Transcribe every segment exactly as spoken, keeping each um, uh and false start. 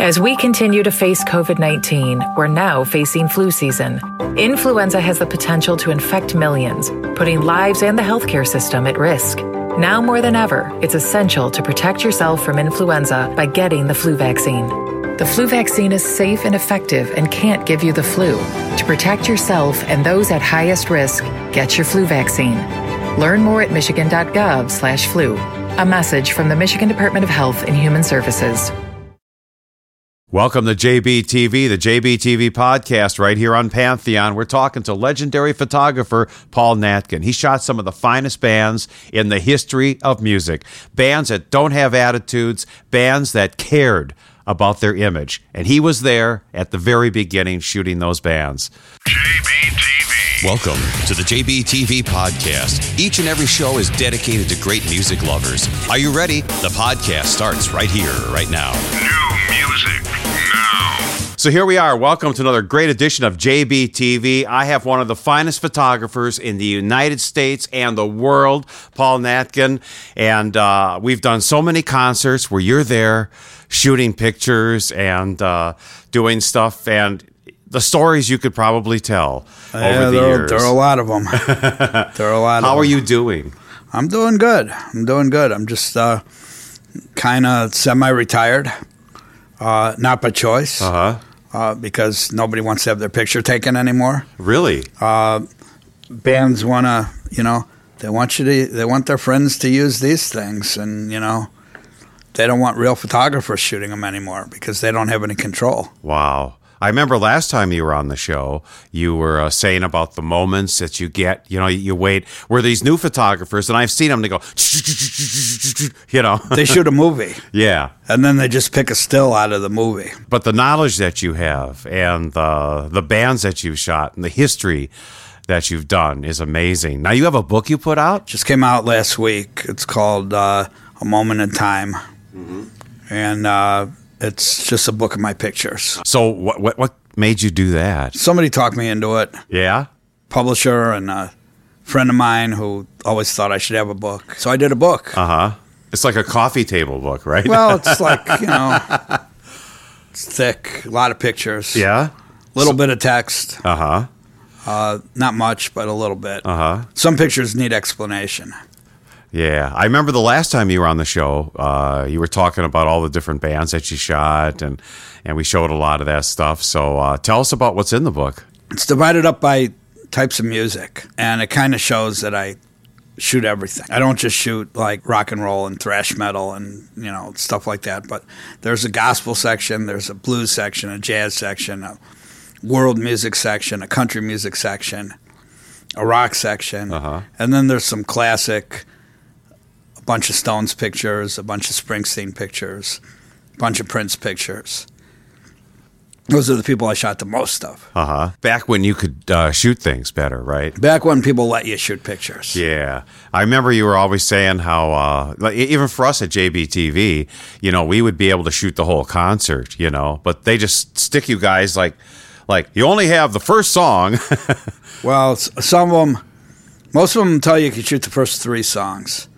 As we continue to face COVID nineteen, we're now facing flu season. Influenza has the potential to infect millions, putting lives and the healthcare system at risk. Now more than ever, it's essential to protect yourself from influenza by getting the flu vaccine. The flu vaccine is safe and effective and can't give you the flu. To protect yourself and those at highest risk, get your flu vaccine. Learn more at michigan.gov slash flu. A message from the Michigan Department of Health and Human Services. Welcome to J B T V, the J B T V podcast right here on Pantheon. We're talking to legendary photographer Paul Natkin. He shot some of the finest bands in the history of music. Bands that don't have attitudes, bands that cared about their image. And he was there at the very beginning shooting those bands. J B T V. Welcome to the J B T V podcast. Each and every show is dedicated to great music lovers. Are you ready? The podcast starts right here, right now. New music. So here we are. Welcome to another great edition of J B T V. I have one of the finest photographers in the United States and the world, Paul Natkin. And uh, we've done so many concerts where you're there shooting pictures and uh, doing stuff. And the stories you could probably tell yeah, over the there, years. There are a lot of them. There are a lot of them. How are you doing? I'm doing good. I'm doing good. I'm just uh, kind of semi-retired. Uh, not by choice, uh-huh. uh, because nobody wants to have their picture taken anymore. Really? Uh, bands want to, you know, they want you to, they want their friends to use these things, and you know, they don't want real photographers shooting them anymore because they don't have any control. Wow. I remember last time you were on the show, you were uh, saying about the moments that you get, you know, you wait, where these new photographers, and I've seen them, they go, you know. They shoot a movie. Yeah. And then they just pick a still out of the movie. But the knowledge that you have and the, the bands that you've shot and the history that you've done is amazing. Now, you have a book you put out? Just came out last week. It's called uh, A Moment in Time. Mm-hmm. And uh it's just a book of my pictures. So what, what what made you do that? Somebody talked me into it. Yeah? Publisher and a friend of mine who always thought I should have a book. So I did a book. Uh-huh. It's like a coffee table book, right? Well, it's like, you know, it's thick, a lot of pictures. Yeah? A little so, bit of text. Uh-huh. Uh, not much, but a little bit. Uh-huh. Some pictures need explanation. Yeah, I remember the last time you were on the show, uh, you were talking about all the different bands that you shot, and, and we showed a lot of that stuff. So uh, tell us about what's in the book. It's divided up by types of music, and it kind of shows that I shoot everything. I don't just shoot like rock and roll and thrash metal and, you know, stuff like that, but there's a gospel section, there's a blues section, a jazz section, a world music section, a country music section, a rock section, uh-huh. and then there's some classic... bunch of Stones pictures, a bunch of Springsteen pictures, a bunch of Prince pictures. Those are the people I shot the most of. Uh-huh. Back when you could uh, shoot things better, right? Back when people let you shoot pictures. Yeah. I remember you were always saying how, uh, like, even for us at J B T V, you know, we would be able to shoot the whole concert, you know, but they just stick you guys like, like you only have the first song. Well, some of them, most of them tell you you can shoot the first three songs.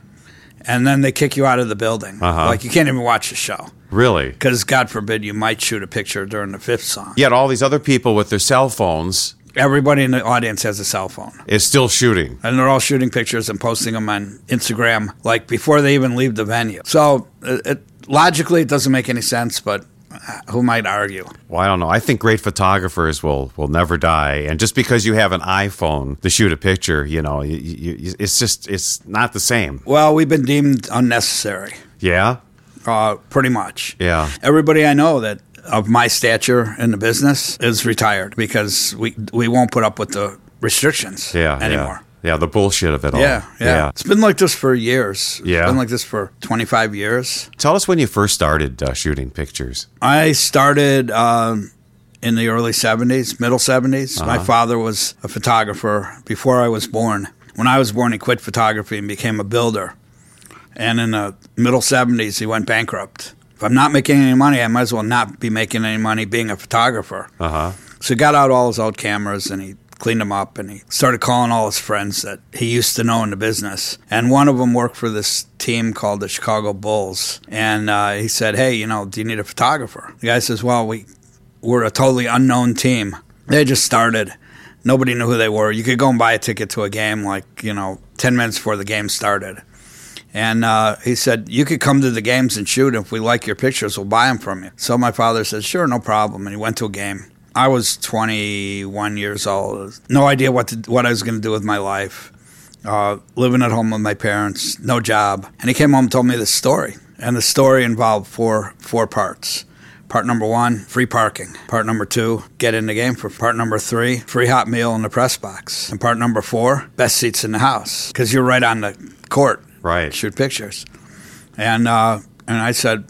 And then they kick you out of the building. Uh-huh. Like, you can't even watch the show. Really? Because, God forbid, you might shoot a picture during the fifth song. Yet all these other people with their cell phones. Everybody in the audience has a cell phone. Is still shooting. And they're all shooting pictures and posting them on Instagram, like, before they even leave the venue. So, it, it, logically, it doesn't make any sense, but... who might argue? Well, I don't know. I think great photographers will, will never die. And just because you have an iPhone to shoot a picture, you know, you, you, it's just, it's not the same. Well, we've been deemed unnecessary. Yeah? Uh, pretty much. Yeah. Everybody I know that of my stature in the business is retired because we we won't put up with the restrictions yeah, anymore. Yeah. Yeah, the bullshit of it all. Yeah, yeah, yeah. It's been like this for years. It's yeah. been like this for twenty-five years. Tell us when you first started uh, shooting pictures. I started um, in the early seventies, middle seventies. Uh-huh. My father was a photographer before I was born. When I was born, he quit photography and became a builder. And in the middle seventies, he went bankrupt. If I'm not making any money, I might as well not be making any money being a photographer. Uh-huh. So he got out all his old cameras and he cleaned them up, and he started calling all his friends that he used to know in the business. And one of them worked for this team called the Chicago Bulls. And uh, he said, hey, you know, do you need a photographer? The guy says, well, we, we're a totally unknown team. They just started. Nobody knew who they were. You could go and buy a ticket to a game like, you know, ten minutes before the game started. And uh, he said, you could come to the games and shoot. If we like your pictures, we'll buy them from you. So my father said, sure, no problem. And he went to a game. I was twenty-one years old. No idea what to, what I was going to do with my life. Uh, living at home with my parents, no job. And he came home and told me this story. And the story involved four four parts. Part number one, free parking. Part number two, get in the game. For part number three, free hot meal in the press box. And part number four, best seats in the house. Because you're right on the court. Right. Shoot pictures. And uh, and I said,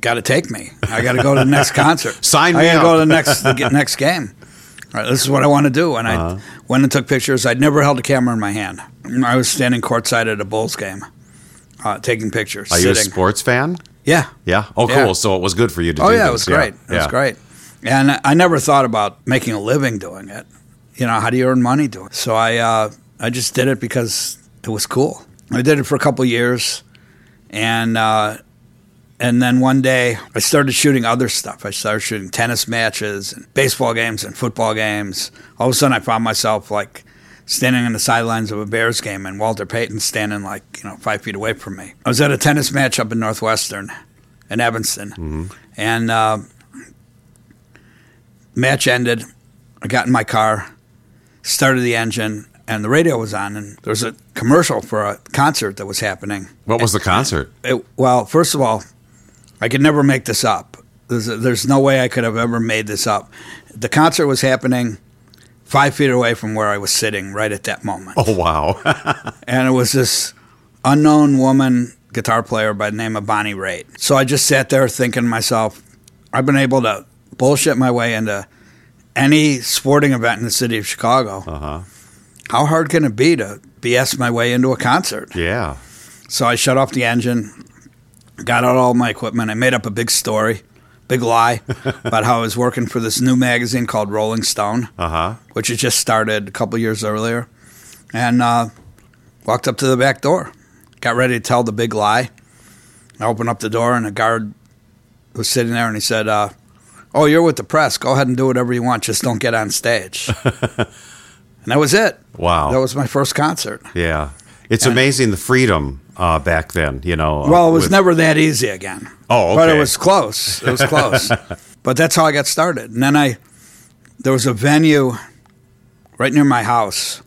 got to take me. I got to go to the next concert. Sign me up. I got to go to the next the next game. All right, this is what I want to do. And uh-huh. I went and took pictures. I'd never held a camera in my hand. I was standing courtside at a Bulls game, uh, taking pictures. Are sitting. You a sports fan? Yeah. Yeah? Oh, cool. Yeah. So it was good for you to oh, do yeah, this. Oh, yeah, it was great. Yeah. It was great. And I never thought about making a living doing it. You know, how do you earn money doing it? So I, uh, I just did it because it was cool. I did it for a couple of years, and uh, and then one day I started shooting other stuff. I started shooting tennis matches and baseball games and football games. All of a sudden, I found myself like standing on the sidelines of a Bears game, and Walter Payton standing like you know five feet away from me. I was at a tennis match up in Northwestern, in Evanston, mm-hmm. and uh, match ended. I got in my car, started the engine. And the radio was on, and there was a commercial for a concert that was happening. What was the concert? It, well, first of all, I could never make this up. There's, a, there's no way I could have ever made this up. The concert was happening five feet away from where I was sitting right at that moment. Oh, wow. And it was this unknown woman guitar player by the name of Bonnie Raitt. So I just sat there thinking to myself, I've been able to bullshit my way into any sporting event in the city of Chicago. Uh-huh. How hard can it be to B S my way into a concert? Yeah. So I shut off the engine, got out all my equipment. I made up a big story, big lie, about how I was working for this new magazine called Rolling Stone, uh-huh. which had just started a couple years earlier, and uh, walked up to the back door, got ready to tell the big lie. I opened up the door, and a guard was sitting there, and he said, uh, oh, you're with the press. Go ahead and do whatever you want. Just don't get on stage. And that was it. Wow. That was my first concert. Yeah. It's and, amazing the freedom uh, back then, you know. Uh, well, it was with... never that easy again. Oh, okay. But it was close. It was close. But that's how I got started. And then I, there was a venue right near my house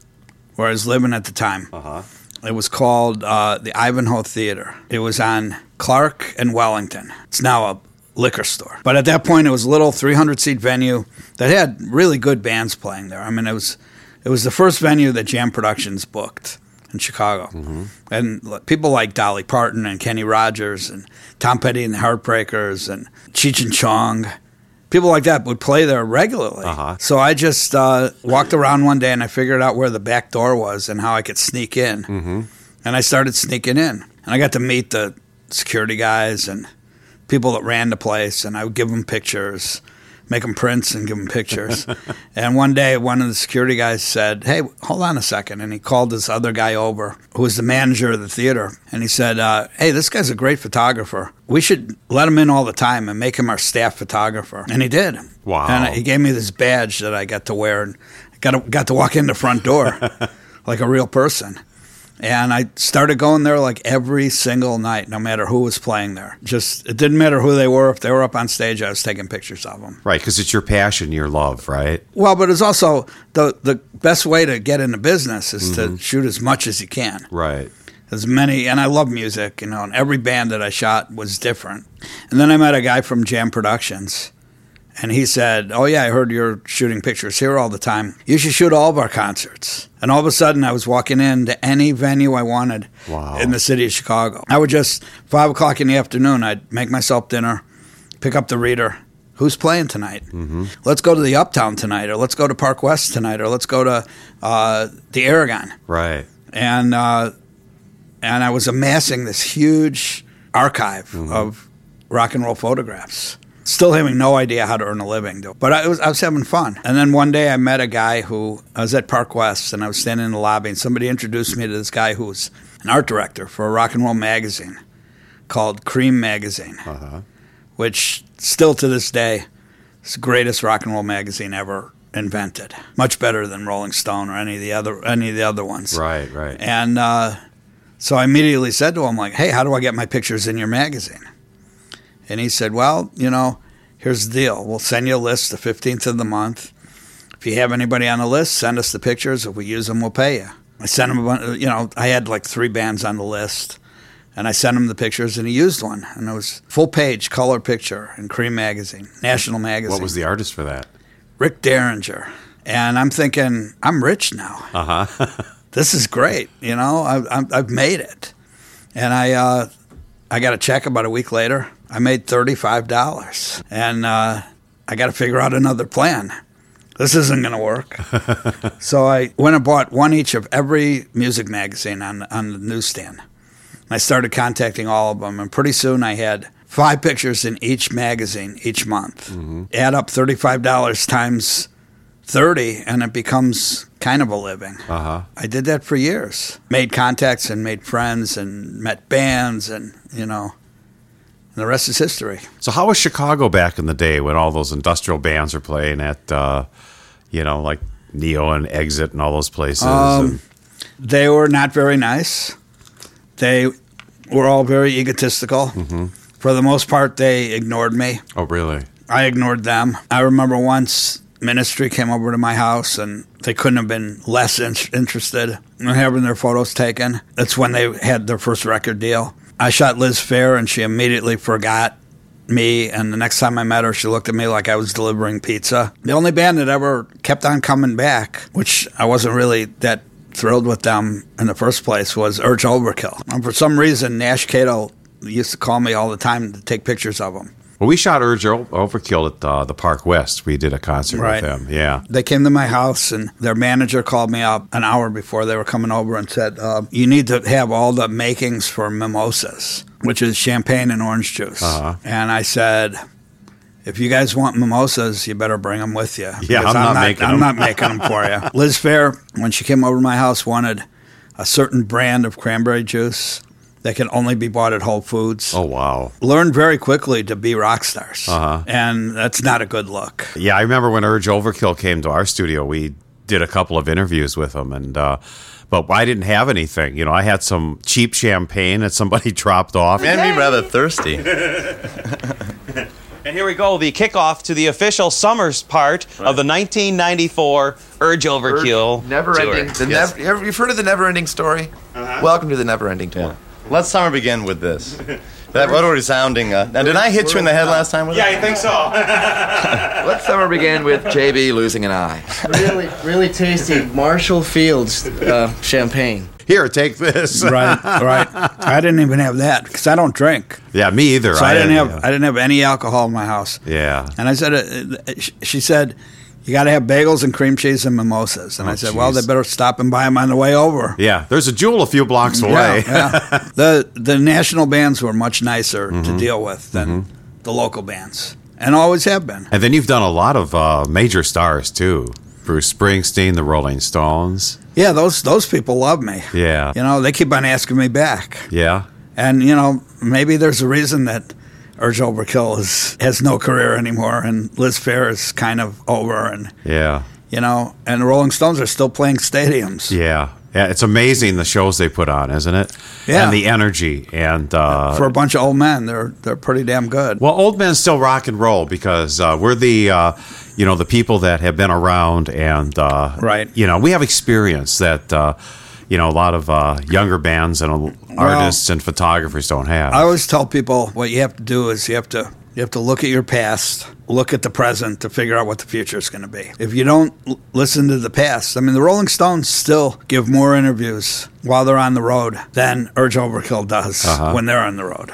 where I was living at the time. Uh-huh. It was called uh, the Ivanhoe Theater. It was on Clark and Wellington. It's now a liquor store. But at that point, it was a little three hundred seat venue that had really good bands playing there. I mean, it was... It was the first venue that Jam Productions booked in Chicago. Mm-hmm. And people like Dolly Parton and Kenny Rogers and Tom Petty and the Heartbreakers and Cheech and Chong, people like that would play there regularly. Uh-huh. So I just uh, walked around one day and I figured out where the back door was and how I could sneak in. Mm-hmm. And I started sneaking in. And I got to meet the security guys and people that ran the place, and I would give them pictures. Make them prints and give them pictures. And one day, one of the security guys said, hey, hold on a second. And he called this other guy over, who was the manager of the theater. And he said, uh, hey, this guy's a great photographer. We should let him in all the time and make him our staff photographer. And he did. Wow. And he gave me this badge that I got to wear and got to, got to walk in the front door like a real person. And I started going there like every single night, no matter who was playing there. Just, it didn't matter who they were. If they were up on stage, I was taking pictures of them. Right, because it's your passion, your love, right? Well, but it's also the the best way to get into business is mm-hmm. to shoot as much as you can. Right. As many, and I love music, you know, and every band that I shot was different. And then I met a guy from Jam Productions, and he said, oh, yeah, I heard you're shooting pictures here all the time. You should shoot all of our concerts. And all of a sudden, I was walking into any venue I wanted wow. in the city of Chicago. I would just, five o'clock in the afternoon, I'd make myself dinner, pick up the reader. Who's playing tonight? Mm-hmm. Let's go to the Uptown tonight, or let's go to Park West tonight, or let's go to uh, the Aragon. Right. And, uh, and I was amassing this huge archive mm-hmm. of rock and roll photographs. Still having no idea how to earn a living, though. But I was, I was having fun. And then one day I met a guy who, I was at Park West, and I was standing in the lobby, and somebody introduced me to this guy who was an art director for a rock and roll magazine called Cream Magazine, uh-huh. which still to this day is the greatest rock and roll magazine ever invented. Much better than Rolling Stone or any of the other any of the other ones. Right, right. And uh, so I immediately said to him, like, hey, how do I get my pictures in your magazine? And he said, well, you know, here's the deal. We'll send you a list the fifteenth of the month. If you have anybody on the list, send us the pictures. If we use them, we'll pay you. I sent him a bunch, you know, I had like three bands on the list. And I sent him the pictures, and he used one. And it was full-page color picture in Cream Magazine, National Magazine. What was the artist for that? Rick Derringer. And I'm thinking, I'm rich now. Uh-huh. This is great, you know. I, I've made it. And I, uh, I got a check about a week later. I made thirty-five dollars, and uh, I got to figure out another plan. This isn't going to work. So I went and bought one each of every music magazine on, on the newsstand. And I started contacting all of them, and pretty soon I had five pictures in each magazine each month. Mm-hmm. Add up thirty-five dollars times thirty, and it becomes kind of a living. Uh-huh. I did that for years. Made contacts and made friends and met bands and, you know. The rest is history. So how was Chicago back in the day when all those industrial bands were playing at, uh, you know, like Neo and Exit and all those places? Um, and... They were not very nice. They were all very egotistical. Mm-hmm. For the most part, they ignored me. Oh, really? I ignored them. I remember once Ministry came over to my house, and they couldn't have been less in- interested in having their photos taken. That's when they had their first record deal. I shot Liz Phair, and she immediately forgot me, and the next time I met her, she looked at me like I was delivering pizza. The only band that ever kept on coming back, which I wasn't really that thrilled with them in the first place, was Urge Overkill. And for some reason, Nash Cato used to call me all the time to take pictures of them. Well, we shot Urge Overkill at uh, the Park West. We did a concert right. with them, yeah. They came to my house, and their manager called me up an hour before they were coming over and said, uh, you need to have all the makings for mimosas, which is champagne and orange juice. Uh-huh. And I said, if you guys want mimosas, you better bring them with you. Yeah, I'm, I'm not, not making I'm them. I'm not making them for you. Liz Phair, when she came over to my house, wanted a certain brand of cranberry juice that can only be bought at Whole Foods. Oh, wow. Learned very quickly to be rock stars. Uh-huh. And that's not a good look. Yeah, I remember when Urge Overkill came to our studio, we did a couple of interviews with them, and uh, but I didn't have anything. You know, I had some cheap champagne that somebody dropped off. Made me rather thirsty. And here we go, the kickoff to the official summer's part right. of the nineteen ninety-four Urge Overkill Urge, never tour. Ending, the yes. nev- you've heard of the never-ending story? Uh-huh. Welcome to the never-ending tour. Yeah. Let summer begin with this. That roto-resounding... Uh, now, did I hit you in the head last time with yeah, it? Yeah, I think so. Let summer begin with J B losing an eye. Really, really tasty Marshall Fields uh, champagne. Here, take this. Right, right. I didn't even have that because I don't drink. Yeah, me either. So I, I didn't have yeah. I didn't have any alcohol in my house. Yeah. And I said, uh, she said, you got to have bagels and cream cheese and mimosas. And oh, I said, geez. Well, they better stop and buy them on the way over. Yeah, there's a Jewel a few blocks away. Yeah, yeah. The the national bands were much nicer mm-hmm. to deal with than mm-hmm. the local bands, and always have been. And then you've done a lot of uh, major stars, too. Bruce Springsteen, the Rolling Stones. Yeah, those those people love me. Yeah. You know, they keep on asking me back. Yeah. And, you know, maybe there's a reason that Urge Overkill is, has no career anymore, and Liz Phair is kind of over, and yeah, you know, and the Rolling Stones are still playing stadiums. Yeah, yeah, it's amazing the shows they put on, isn't it? Yeah, and the energy, and uh, for a bunch of old men, they're they're pretty damn good. Well, old men still rock and roll because uh, we're the uh, you know the people that have been around, and uh, right, you know, we have experience that. Uh, You know, a lot of uh, younger bands and artists well, and photographers don't have. I always tell people what you have to do is you have to you have to look at your past, look at the present to figure out what the future is going to be. If you don't l- listen to the past, I mean, the Rolling Stones still give more interviews while they're on the road than Urge Overkill does uh-huh. when they're on the road.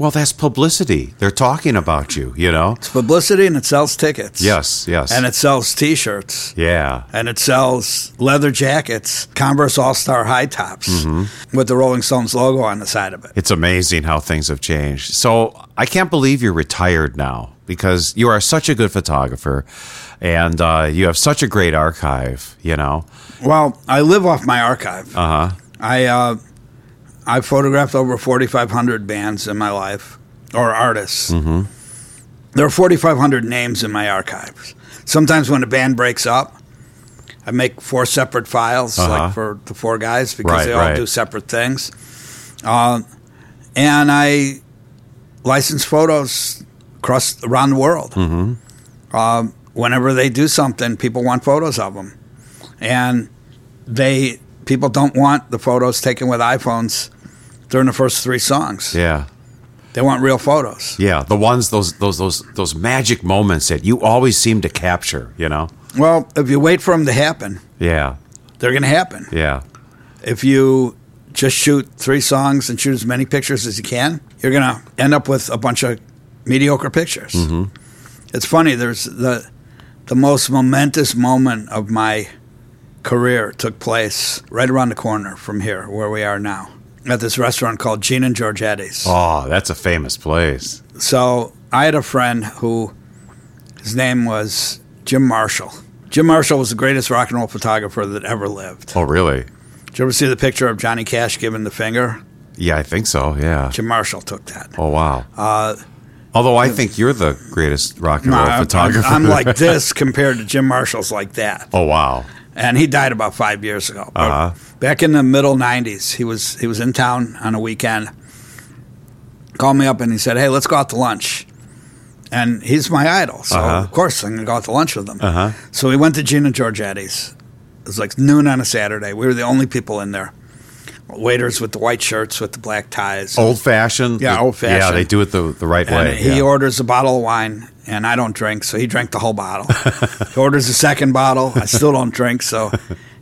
Well, that's publicity. They're talking about you, you know? It's publicity, and it sells tickets. Yes, yes. And it sells T-shirts. Yeah. And it sells leather jackets, Converse All-Star high tops mm-hmm. with the Rolling Stones logo on the side of it. It's amazing how things have changed. So I can't believe you're retired now. because you are such a good photographer, and uh, you have such a great archive, you know. Well, I live off my archive. Uh-huh. I, uh, I've photographed over forty-five hundred bands in my life, or artists. Mm-hmm. There are forty-five hundred names in my archives. Sometimes when a band breaks up, I make four separate files, uh-huh. like for the four guys, because right, they all right. do separate things. Uh, and I license photos across around the world. Mm-hmm. Uh, whenever they do something, people want photos of them, and they people don't want the photos taken with iPhones during the first three songs. Yeah. They want real photos. Yeah, the ones those those those those magic moments that you always seem to capture, you know. Well, if you wait for them to happen, yeah, they're going to happen. Yeah. If you just shoot three songs and shoot as many pictures as you can, you're going to end up with a bunch of mediocre pictures. Mm-hmm. It's funny, there's the the most momentous moment of my career took place right around the corner from here where we are now, at this restaurant called Gene and Georgetti's. Oh, that's a famous place. So I had a friend who, his name was Jim Marshall. Jim Marshall was the greatest rock and roll photographer that ever lived. Oh, really? Did you ever see the picture of Johnny Cash giving the finger? Yeah, I think so, yeah. Jim Marshall took that. Oh, wow. Uh, Although I think you're the greatest rock and roll no, photographer. I'm, I'm like this compared to Jim Marshall's like that. Oh, wow. And he died about five years ago. Uh-huh. Back in the middle nineties, he was he was in town on a weekend. Called me up and he said, "Hey, let's go out to lunch." And he's my idol, so uh-huh. of course I'm going to go out to lunch with him. Uh-huh. So we went to Gene and Georgetti's. It was like noon on a Saturday. We were the only people in there. Waiters with the white shirts with the black ties. Old fashioned. Yeah, old fashioned. Yeah, they do it the, the right and way. He yeah. orders a bottle of wine, and I don't drink, so he drank the whole bottle. He orders a second bottle. I still don't drink, so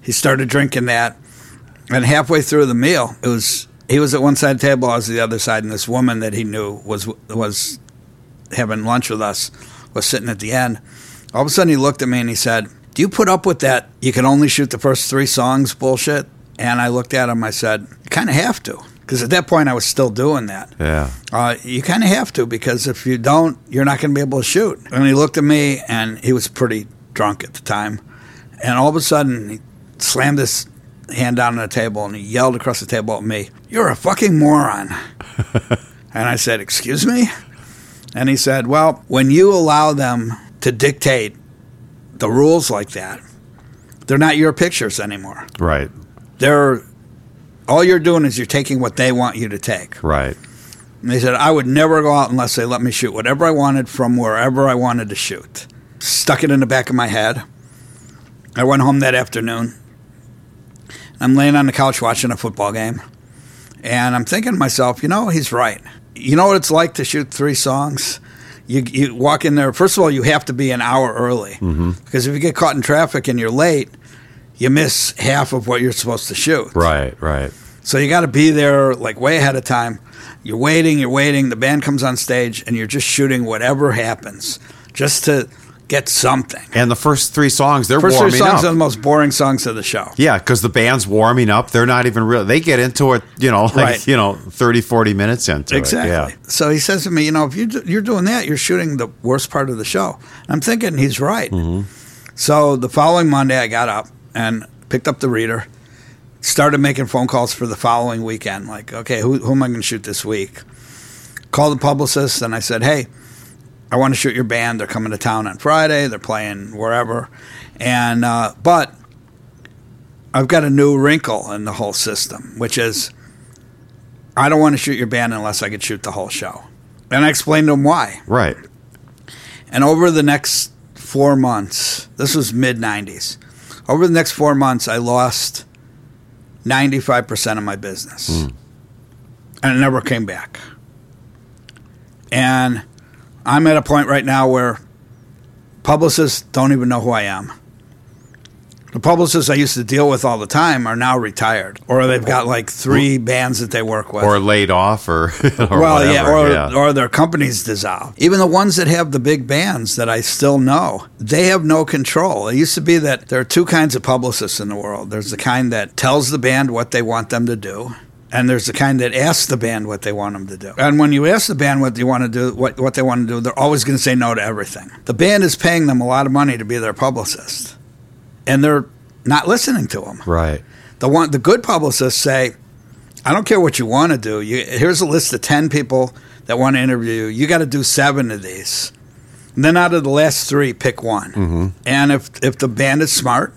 he started drinking that. And halfway through the meal, it was he was at one side of the table, I was at the other side, and this woman that he knew was was having lunch with us was sitting at the end. All of a sudden, he looked at me and he said, "Do you put up with that? You can only shoot the first three songs bullshit." And I looked at him, I said, "You kind of have to." Because at that point, I was still doing that. Yeah. Uh, you kind of have to, because if you don't, you're not going to be able to shoot. And he looked at me, and he was pretty drunk at the time. And all of a sudden, he slammed his hand down on the table, and he yelled across the table at me, "You're a fucking moron." And I said, "Excuse me?" And he said, "Well, when you allow them to dictate the rules like that, they're not your pictures anymore." Right. They're, all you're doing is you're taking what they want you to take. Right. And they said, "I would never go out unless they let me shoot whatever I wanted from wherever I wanted to shoot." Stuck it in the back of my head. I went home that afternoon. I'm laying on the couch watching a football game. And I'm thinking to myself, you know, he's right. You know what it's like to shoot three songs? You, you walk in there. First of all, you have to be an hour early. Mm-hmm. Because if you get caught in traffic and you're late, you miss half of what you're supposed to shoot. Right, right. So you got to be there like way ahead of time. You're waiting, you're waiting. The band comes on stage, and you're just shooting whatever happens, just to get something. And the first three songs, they're first warming up. First three songs up. Are the most boring songs of the show. Yeah, because the band's warming up. They're not even real. They get into it, you know, like right. you know, thirty, forty minutes into exactly. it. Exactly. Yeah. So he says to me, you know, if you do, you're doing that, you're shooting the worst part of the show. And I'm thinking he's right. Mm-hmm. So the following Monday, I got up and picked up the reader, started making phone calls for the following weekend. Like, okay, who, who am I going to shoot this week? Called the publicist, and I said, "Hey, I want to shoot your band. They're coming to town on Friday. They're playing wherever. And uh, but I've got a new wrinkle in the whole system, which is I don't want to shoot your band unless I could shoot the whole show." And I explained to him why. Right. And over the next four months, this was mid-nineties, over the next four months, I lost ninety-five percent of my business. Mm. And it never came back. And I'm at a point right now where publicists don't even know who I am. The publicists I used to deal with all the time are now retired, or they've got like three bands that they work with. Or laid off, or, or well, whatever. Yeah, or, yeah. or their companies dissolved. Even the ones that have the big bands that I still know, they have no control. It used to be that there are two kinds of publicists in the world. There's the kind that tells the band what they want them to do, and there's the kind that asks the band what they want them to do. And when you ask the band what they want to do, what, what they want to do, they're always going to say no to everything. The band is paying them a lot of money to be their publicist, and they're not listening to them. Right. The one, the good publicists say, I don't care what you want to do. You, here's a list of ten people that want to interview you. You got to do seven of these. And then out of the last three, pick one. Mm-hmm. And if if the band is smart,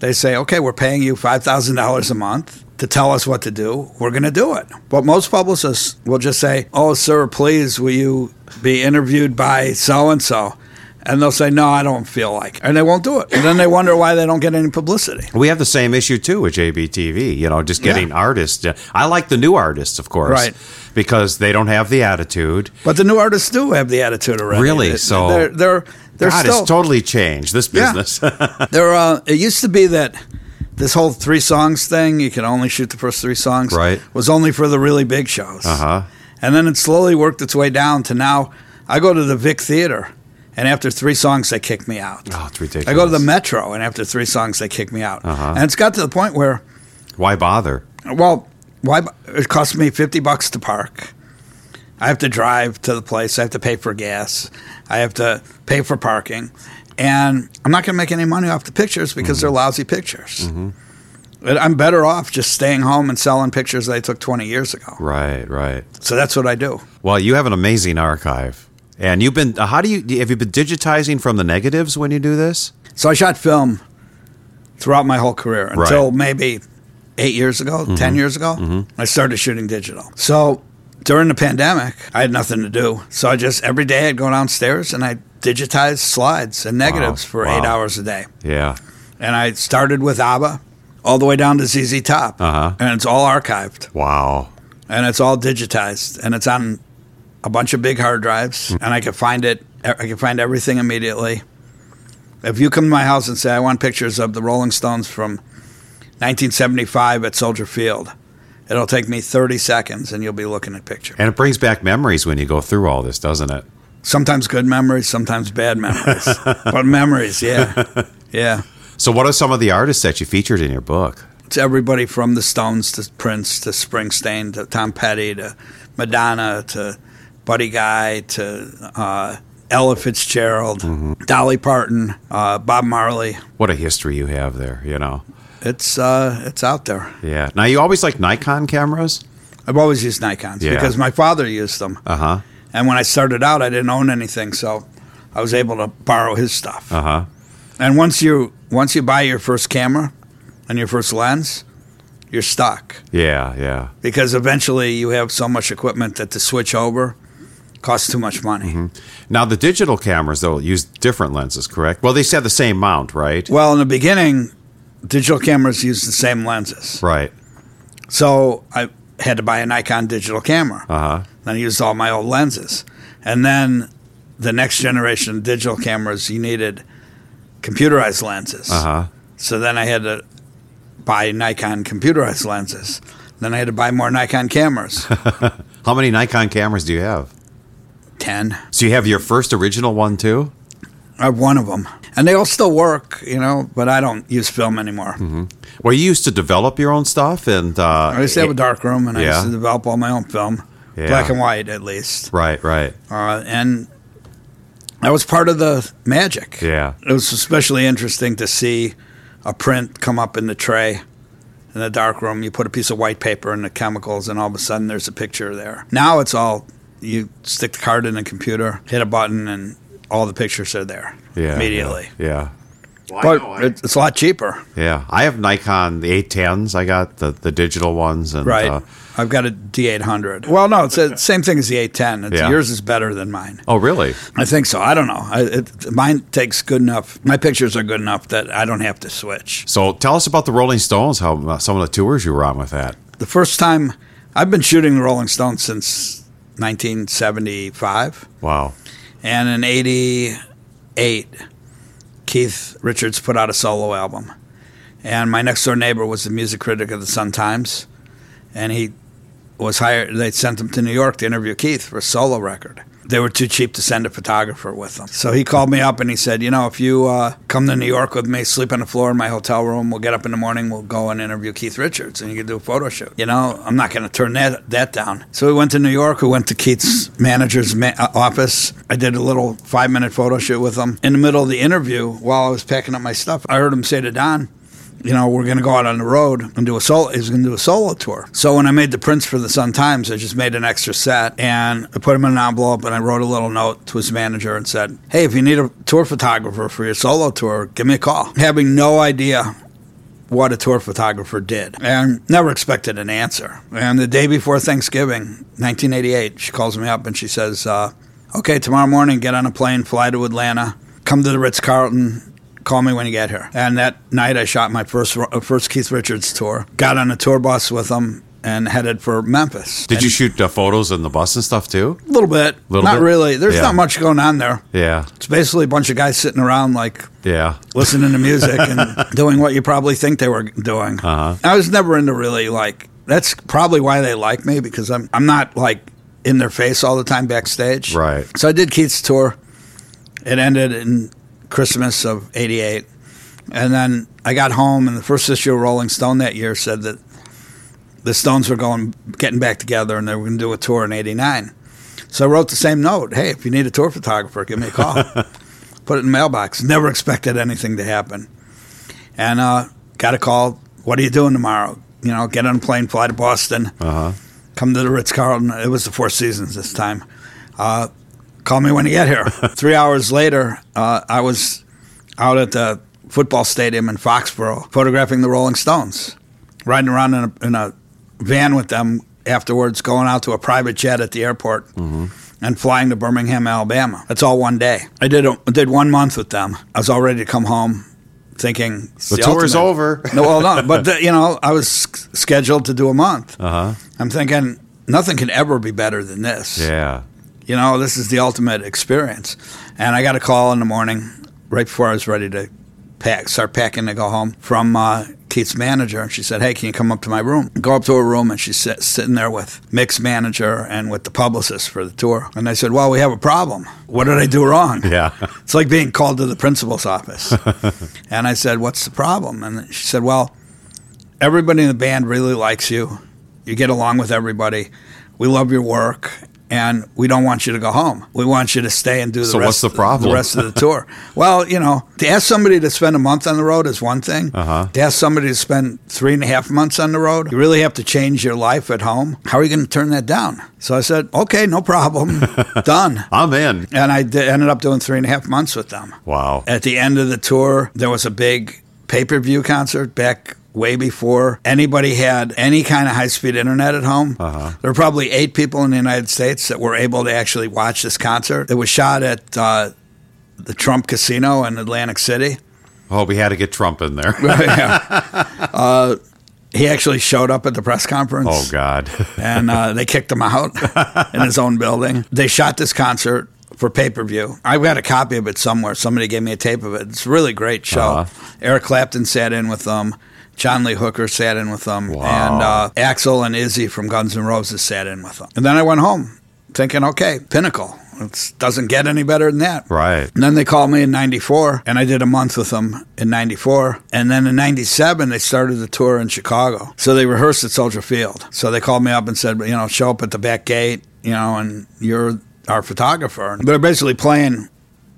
they say, okay, we're paying you five thousand dollars a month to tell us what to do. We're going to do it. But most publicists will just say, oh, sir, please, will you be interviewed by so-and-so? And they'll say, no, I don't feel like it. And they won't do it. And then they wonder why they don't get any publicity. We have the same issue, too, with J B T V, you know, just getting yeah. artists. I like the new artists, of course, right? Because they don't have the attitude. But the new artists do have the attitude already. Really? They, so they're, they're, they're God, still, it's totally changed, this business. Yeah. there, uh, it used to be that this whole three songs thing, you can only shoot the first three songs, right. was only for the really big shows. Uh-huh. And then it slowly worked its way down to now I go to the Vic Theater. And after three songs, they kick me out. Oh, it's ridiculous. I go to the Metro, and after three songs, they kick me out. Uh-huh. And it's got to the point where... Why bother? Well, why? It costs me fifty bucks to park. I have to drive to the place. I have to pay for gas. I have to pay for parking. And I'm not going to make any money off the pictures because mm-hmm. they're lousy pictures. Mm-hmm. I'm better off just staying home and selling pictures that I took twenty years ago. Right, right. So that's what I do. Well, you have an amazing archive. And you've been, how do you, have you been digitizing from the negatives when you do this? So I shot film throughout my whole career until right. maybe eight years ago, mm-hmm. ten years ago. Mm-hmm. I started shooting digital. So during the pandemic, I had nothing to do. So I just, every day I'd go downstairs and I'd digitize slides and negatives wow. for wow. eight hours a day. Yeah. And I started with ABBA all the way down to Z Z Top. Uh-huh. And it's all archived. Wow. And it's all digitized. And it's on a bunch of big hard drives, and I can find it. I can find everything immediately. If you come to my house and say, I want pictures of the Rolling Stones from nineteen seventy-five at Soldier Field, it'll take me thirty seconds, and you'll be looking at pictures. And it brings back memories when you go through all this, doesn't it? Sometimes good memories, sometimes bad memories. But memories, yeah. Yeah. So what are some of the artists that you featured in your book? It's everybody from the Stones to Prince to Springsteen to Tom Petty to Madonna to... Buddy Guy to uh, Ella Fitzgerald, mm-hmm. Dolly Parton, uh, Bob Marley. What a history you have there, you know. It's uh, it's out there. Yeah. Now, you always like Nikon cameras? I've always used Nikons yeah. because my father used them. Uh-huh. And when I started out, I didn't own anything, so I was able to borrow his stuff. Uh-huh. And once you once you buy your first camera and your first lens... you're stuck. Yeah, yeah. Because eventually you have so much equipment that to switch over costs too much money. Mm-hmm. Now, the digital cameras, though, use different lenses, correct? Well, they have the same mount, right? Well, in the beginning, digital cameras use the same lenses. Right. So I had to buy a Nikon digital camera. Uh-huh. Then I used all my old lenses. And then the next generation of digital cameras, you needed computerized lenses. Uh-huh. So then I had to... buy Nikon computerized lenses. Then I had to buy more Nikon cameras. How many Nikon cameras do you have? Ten. So you have your first original one, too? I have one of them. And they all still work, you know, but I don't use film anymore. Mm-hmm. Well, you used to develop your own stuff? and uh, I used to have a dark room, and yeah. I used to develop all my own film. Yeah. Black and white, at least. Right, right. Uh, and that was part of the magic. Yeah. It was especially interesting to see... a print come up in the tray in the dark room. You put a piece of white paper in the chemicals, and all of a sudden there's a picture there. Now it's all, you stick the card in the computer, hit a button, and all the pictures are there yeah, immediately. Yeah. yeah. Well, but I know, I... it's a lot cheaper. Yeah. I have Nikon, the eight tens. I got the, the digital ones. And, right. Uh, I've got a D eight hundred. Well, no, it's the same thing as the eight ten. It's, yeah. Yours is better than mine. Oh, really? I think so. I don't know. I, it, mine takes good enough. My pictures are good enough that I don't have to switch. So tell us about the Rolling Stones, how uh, some of the tours you were on with that. The first time, I've been shooting the Rolling Stones since nineteen seventy-five. Wow. And in eighty-eight... Keith Richards put out a solo album. And my next door neighbor was the music critic of the Sun-Times. And he was hired. They sent him to New York to interview Keith for a solo record. They were too cheap to send a photographer with them. So he called me up and he said, you know, if you uh, come to New York with me, sleep on the floor in my hotel room, we'll get up in the morning, we'll go and interview Keith Richards and you can do a photo shoot. You know, I'm not going to turn that that down. So we went to New York. We went to Keith's manager's ma- office. I did a little five-minute photo shoot with him. In the middle of the interview, while I was packing up my stuff, I heard him say to Don, you know, we're going to go out on the road and do a solo. He's going to do a solo tour. So when I made the prints for the Sun Times, I just made an extra set and I put him in an envelope and I wrote a little note to his manager and said, hey, if you need a tour photographer for your solo tour, give me a call. Having no idea what a tour photographer did and never expected an answer. And the day before Thanksgiving, nineteen eighty-eight, she calls me up and she says, uh, okay, tomorrow morning, get on a plane, fly to Atlanta, come to the Ritz Carlton. Call me when you get here. And that night I shot my first first Keith Richards tour, got on a tour bus with him, and headed for Memphis. Did and you shoot uh, photos in the bus and stuff too? A little bit. Little not bit? Really. There's yeah. not much going on there. Yeah. It's basically a bunch of guys sitting around like yeah. listening to music and doing what you probably think they were doing. Uh-huh. I was never into really like, that's probably why they like me, because I'm I'm not like in their face all the time backstage. Right. So I did Keith's tour. It ended in Christmas of eighty-eight, and then I got home, and the first issue of Rolling Stone that year said that the Stones were going getting back together and they were going to do a tour in eighty-nine. So I wrote the same note, hey, if you need a tour photographer, give me a call. Put it in the mailbox. Never expected anything to happen. And uh, got a call, what are you doing tomorrow? You know, get on a plane, fly to Boston, uh-huh. come to the Ritz-Carlton. It was the Four Seasons this time. Uh Call me when you get here. Three hours later, uh, I was out at the football stadium in Foxborough photographing the Rolling Stones, riding around in a, in a van with them afterwards, going out to a private jet at the airport mm-hmm. and flying to Birmingham, Alabama. That's all one day. I did a, did one month with them. I was all ready to come home thinking, the, the tour's ultimate. Over. No, well, no, but, the, you know, I was s- scheduled to do a month. Uh-huh. I'm thinking, nothing can ever be better than this. Yeah. You know, this is the ultimate experience. And I got a call in the morning, right before I was ready to pack, start packing to go home, from uh, Keith's manager. And she said, hey, can you come up to my room? Go up to her room, and she's sit, sitting there with Mick's manager and with the publicist for the tour. And I said, well, we have a problem. What did I do wrong? Yeah. It's like being called to the principal's office. And I said, what's the problem? And she said, well, everybody in the band really likes you. You get along with everybody. We love your work. And we don't want you to go home. We want you to stay and do the, so rest, what's the, problem? the rest of the tour. Well, you know, to ask somebody to spend a month on the road is one thing. Uh-huh. To ask somebody to spend three and a half months on the road, you really have to change your life at home. How are you going to turn that down? So I said, okay, no problem. Done. I'm in. And I did, ended up doing three and a half months with them. Wow. At the end of the tour, there was a big pay-per-view concert back way before anybody had any kind of high-speed internet at home. Uh-huh. There were probably eight people in the United States that were able to actually watch this concert. It was shot at uh, the Trump Casino in Atlantic City. Oh, we had to get Trump in there. yeah. uh, he actually showed up at the press conference. Oh, God. and uh, they kicked him out in his own building. They shot this concert for pay-per-view. I've got a copy of it somewhere. Somebody gave me a tape of it. It's a really great show. Uh-huh. Eric Clapton sat in with them. John Lee Hooker sat in with them, wow. and uh, Axl and Izzy from Guns N' Roses sat in with them. And then I went home thinking, okay, pinnacle. It doesn't get any better than that. Right. And then they called me in ninety-four, and I did a month with them in ninety-four. And then in ninety-seven, they started the tour in Chicago. So they rehearsed at Soldier Field. So they called me up and said, you know, show up at the back gate, you know, and you're our photographer. They're basically playing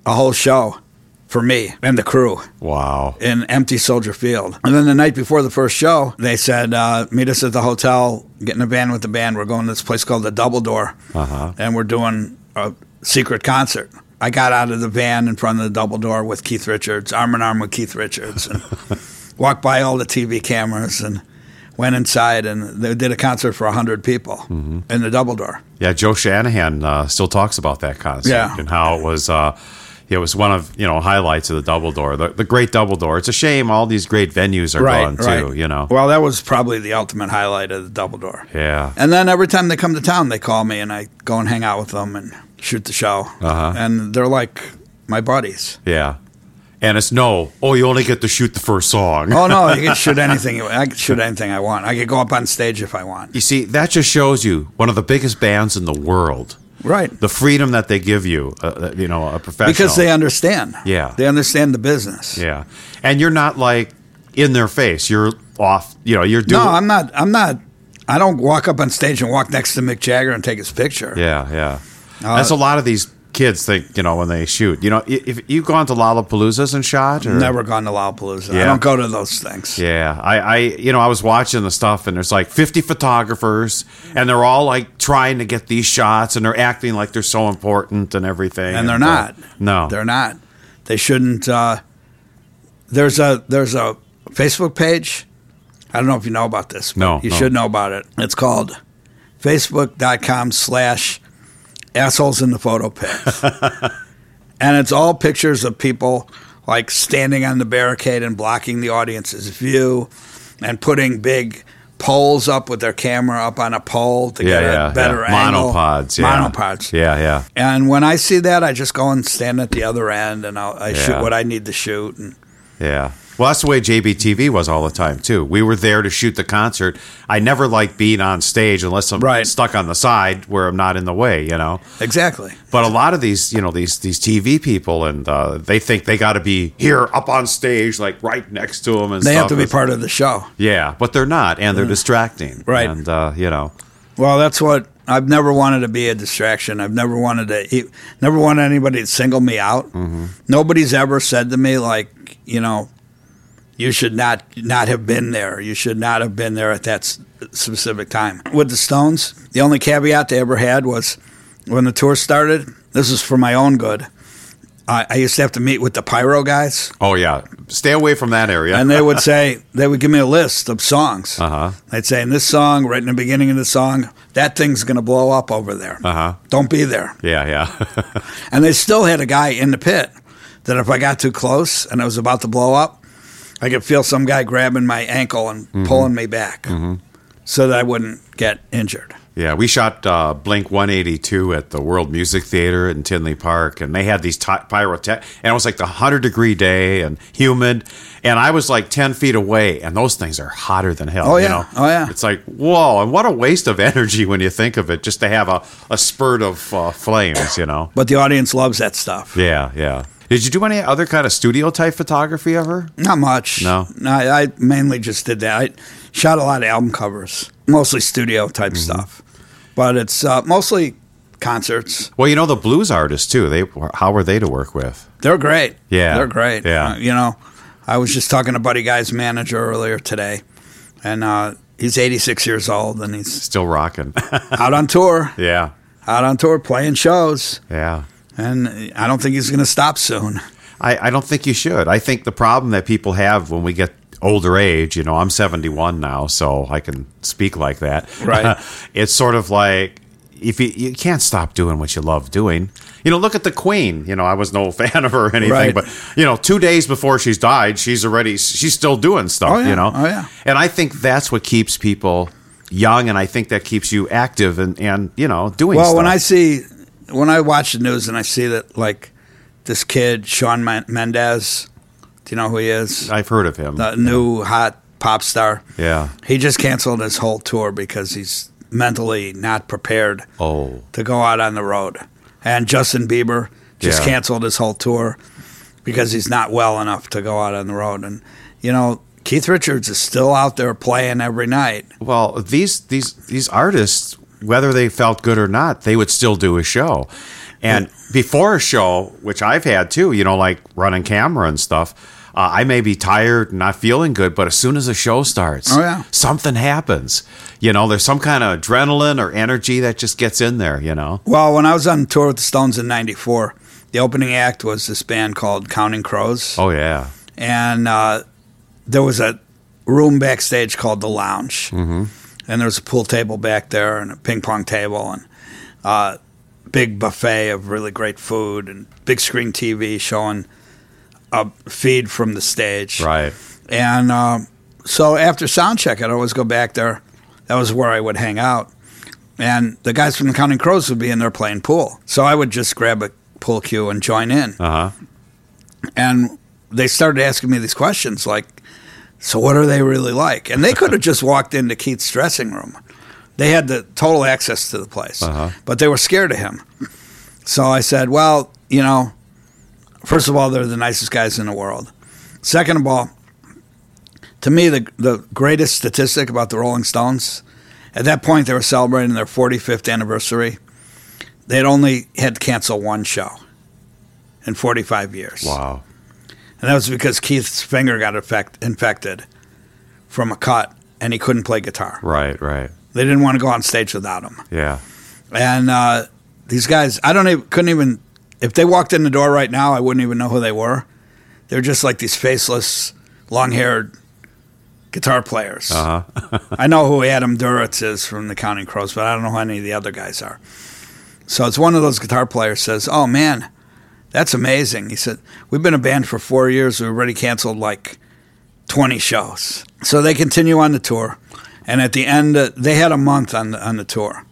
a whole show for me and the crew. Wow. In empty Soldier Field. And then the night before the first show, they said, uh, meet us at the hotel, get in a van with the band. We're going to this place called the Double Door, uh-huh. and we're doing a secret concert. I got out of the van in front of the Double Door with Keith Richards, arm in arm with Keith Richards, and walked by all the T V cameras and went inside, and they did a concert for one hundred people mm-hmm. in the Double Door. Yeah, Joe Shanahan uh, still talks about that concert yeah. and how it was... Uh, It was one of, you know, highlights of the Double Door, the, the great Double Door. It's a shame all these great venues are right, gone, right. too, you know. Well, that was probably the ultimate highlight of the Double Door. Yeah. And then every time they come to town, they call me, and I go and hang out with them and shoot the show. Uh-huh. And they're like my buddies. Yeah. And it's no, oh, you only get to shoot the first song. Oh, no, you can shoot anything. I can shoot anything I want. I can go up on stage if I want. You see, that just shows you one of the biggest bands in the world. Right. The freedom that they give you, uh, you know, a professional. Because they understand. Yeah. They understand the business. Yeah. And you're not, like, in their face. You're off, you know, you're doing... No, I'm not, I'm not, I don't walk up on stage and walk next to Mick Jagger and take his picture. Yeah, yeah. Uh, That's a lot of these... kids think, you know, when they shoot, you know, if you've gone to Lollapaloozas and shot, or? Never gone to Lollapalooza. Yeah. I don't go to those things. Yeah. I, I, you know, I was watching the stuff and there's like fifty photographers and they're all like trying to get these shots and they're acting like they're so important and everything. And, and they're not. They're, no. They're not. They shouldn't. Uh, there's a, there's a Facebook page. I don't know if you know about this, but no, you no. should know about it. It's called facebook.com slash Assholes in the Photo Pit. And it's all pictures of people like standing on the barricade and blocking the audience's view and putting big poles up with their camera up on a pole to yeah, get yeah, a better yeah. angle. Monopods. Yeah. Monopods. Yeah, yeah. And when I see that, I just go and stand at the other end and I'll, I yeah. shoot what I need to shoot. And yeah. Well, that's the way J B T V was all the time, too. We were there to shoot the concert. I never like being on stage unless I'm right. stuck on the side where I'm not in the way, you know? Exactly. But a lot of these, you know, these these T V people, and uh, they think they got to be here up on stage, like right next to them. And they stuff. have to be part of the show. Yeah, but they're not, and they're mm. distracting. Right. And, uh, you know. Well, that's what I've never wanted to be a distraction. I've never wanted to, never wanted anybody to single me out. Mm-hmm. Nobody's ever said to me, like, you know, you should not not have been there. You should not have been there at that specific time. With the Stones, the only caveat they ever had was when the tour started, this is for my own good, I, I used to have to meet with the pyro guys. Oh, yeah. Stay away from that area. And they would say, they would give me a list of songs. Uh-huh. They'd say, in this song, right in the beginning of the song, that thing's going to blow up over there. Uh-huh. Don't be there. Yeah, yeah. And they still had a guy in the pit that if I got too close and it was about to blow up, I could feel some guy grabbing my ankle and mm-hmm. pulling me back mm-hmm. so that I wouldn't get injured. Yeah, we shot uh, Blink one eighty-two at the World Music Theater in Tinley Park, and they had these t- pyrotech, and it was like the one hundred degree day and humid, and I was like ten feet away, and those things are hotter than hell. Oh, yeah. You know? Oh, yeah. It's like, whoa, and what a waste of energy when you think of it, just to have a, a spurt of uh, flames, you know. But the audience loves that stuff. Yeah, yeah. Did you do any other kind of studio-type photography ever? Not much. No? No, I, I mainly just did that. I shot a lot of album covers, mostly studio-type mm-hmm. stuff. But it's uh, mostly concerts. Well, you know, the blues artists, too, They how were they to work with? They're great. Yeah. They're great. Yeah. Uh, you know, I was just talking to Buddy Guy's manager earlier today, and uh, he's eighty-six years old, and he's... Still rocking. Out on tour. Yeah. Out on tour, playing shows. Yeah. And I don't think he's going to stop soon. I, I don't think you should. I think the problem that people have when we get older age, you know, I'm seventy-one now, so I can speak like that. Right. It's sort of like if you, you can't stop doing what you love doing. You know, look at the Queen. You know, I was no fan of her or anything, right. but, you know, two days before she's died, she's already, she's still doing stuff, oh, yeah. you know. Oh, yeah. And I think that's what keeps people young, and I think that keeps you active and, and you know, doing well, stuff. Well, when I see... When I watch the news and I see that, like, this kid, Shawn Mendes, do you know who he is? I've heard of him. The new yeah. hot pop star. Yeah. He just canceled his whole tour because he's mentally not prepared oh. to go out on the road. And Justin Bieber just yeah. canceled his whole tour because he's not well enough to go out on the road. And, you know, Keith Richards is still out there playing every night. Well, these these, these artists... whether they felt good or not, they would still do a show. And before a show, which I've had too, you know, like running camera and stuff, uh, I may be tired and not feeling good, but as soon as the show starts, oh, yeah. something happens. You know, there's some kind of adrenaline or energy that just gets in there, you know. Well, when I was on tour with the Stones in ninety-four, the opening act was this band called Counting Crows. Oh, yeah. And uh, there was a room backstage called The Lounge. Mm-hmm. And there was a pool table back there and a ping pong table and a uh, big buffet of really great food and big screen T V showing a feed from the stage. Right. And uh, so after sound check, I'd always go back there. That was where I would hang out. And the guys from the Counting Crows would be in there playing pool. So I would just grab a pool cue and join in. Uh-huh. And they started asking me these questions like, so what are they really like? And they could have just walked into Keith's dressing room. They had the total access to the place, uh-huh. but they were scared of him. So I said, well, you know, first of all, they're the nicest guys in the world. Second of all, to me, the the greatest statistic about the Rolling Stones, at that point they were celebrating their forty-fifth anniversary. They'd only had to cancel one show in forty-five years. Wow. And that was because Keith's finger got infect, infected from a cut, and he couldn't play guitar. Right, right. They didn't want to go on stage without him. Yeah. And uh, these guys, I don't even, couldn't even, if they walked in the door right now, I wouldn't even know who they were. They're just like these faceless, long-haired guitar players. Uh-huh. I know who Adam Duritz is from the Counting Crows, but I don't know who any of the other guys are. So it's one of those guitar players says, oh, man, that's amazing. He said, we've been a band for four years. We've already canceled like twenty shows. So they continue on the tour. And at the end, uh, they had a month on the, on the tour.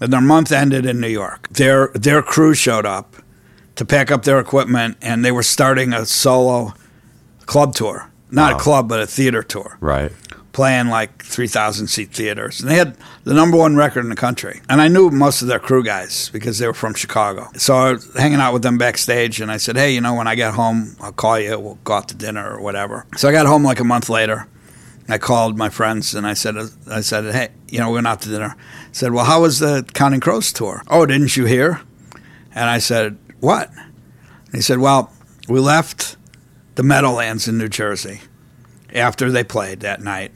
And their month ended in New York. Their, their crew showed up to pack up their equipment, and they were starting a solo club tour. Not wow. a club, but a theater tour. Right. Playing like three thousand seat theaters. And they had the number one record in the country. And I knew most of their crew guys because they were from Chicago. So I was hanging out with them backstage, and I said, hey, you know, when I get home, I'll call you. We'll go out to dinner or whatever. So I got home like a month later. I called my friends, and I said, I said, hey, you know, we went out to dinner. I said, well, how was the Counting Crows tour? Oh, didn't you hear? And I said, what? And he said, well, we left the Meadowlands in New Jersey after they played that night,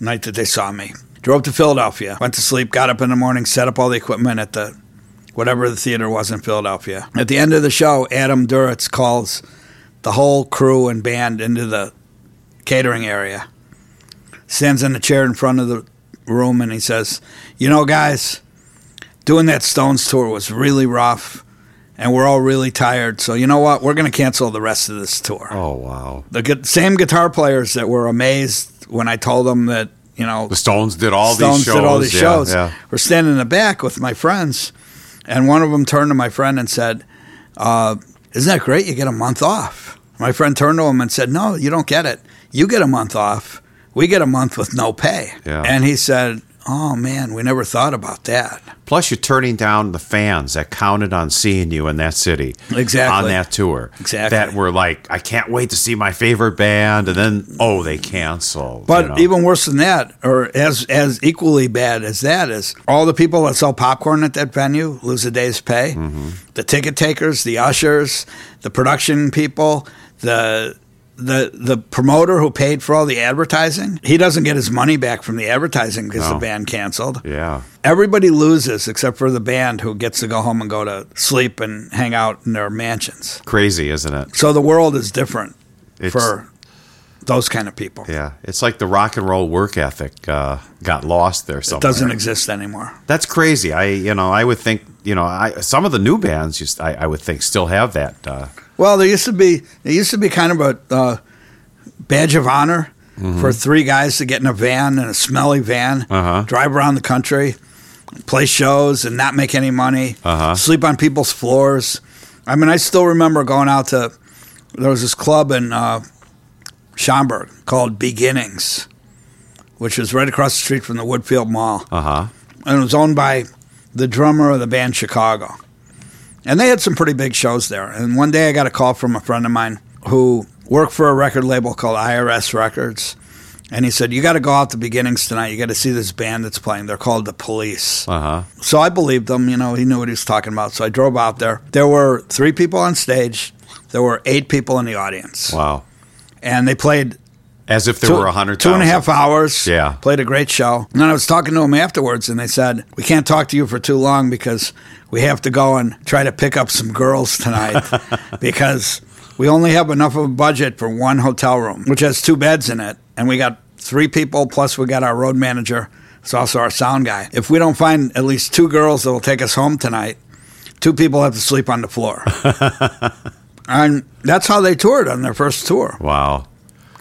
night that they saw me. Drove to Philadelphia, went to sleep, got up in the morning, set up all the equipment at the whatever the theater was in Philadelphia. At the end of the show, Adam Duritz calls the whole crew and band into the catering area, stands in a chair in front of the room, and he says, you know, guys, doing that Stones tour was really rough, and we're all really tired, so you know what? We're going to cancel the rest of this tour. Oh, wow. The gu- same guitar players that were amazed when I told them that, you know, the Stones did all Stones these shows, did all these yeah, shows yeah. were standing in the back with my friends, and one of them turned to my friend and said, uh, isn't that great? You get a month off. My friend turned to him and said, no, you don't get it. You get a month off. We get a month with no pay. Yeah. And he said, oh, man, we never thought about that. Plus, you're turning down the fans that counted on seeing you in that city. Exactly. On that tour. Exactly. That were like, I can't wait to see my favorite band. And then, oh, they cancel. But you know? Even worse than that, or as, as equally bad as that, is all the people that sell popcorn at that venue lose a day's pay. Mm-hmm. The ticket takers, the ushers, the production people, the... The the promoter who paid for all the advertising, he doesn't get his money back from the advertising because no. the band canceled. Yeah. Everybody loses except for the band who gets to go home and go to sleep and hang out in their mansions. Crazy, isn't it? So the world is different it's, for those kind of people. Yeah. It's like the rock and roll work ethic uh, got lost there somewhere. It doesn't exist anymore. That's crazy. I you know, I would think, you know, I some of the new bands, just, I, I would think, still have that uh Well, there used to be there used to be kind of a uh, badge of honor mm-hmm. for three guys to get in a van, in a smelly van, uh-huh. drive around the country, play shows and not make any money, uh-huh. sleep on people's floors. I mean, I still remember going out to, there was this club in uh, Schaumburg called Beginnings, which was right across the street from the Woodfield Mall. Uh-huh. And it was owned by the drummer of the band Chicago. And they had some pretty big shows there. And one day I got a call from a friend of mine who worked for a record label called I R S Records. And he said, you got to go out to Beginnings tonight. You got to see this band that's playing. They're called The Police. Uh-huh. So I believed him. You know, he knew what he was talking about. So I drove out there. There were three people on stage. There were eight people in the audience. Wow. And they played... As if there two, were one hundred thousand. Two and a half hours. Yeah. Played a great show. And then I was talking to them afterwards, and they said, we can't talk to you for too long because we have to go and try to pick up some girls tonight because we only have enough of a budget for one hotel room, which has two beds in it. And we got three people, plus we got our road manager. It's also our sound guy. If we don't find at least two girls that will take us home tonight, two people have to sleep on the floor. And that's how they toured on their first tour. Wow.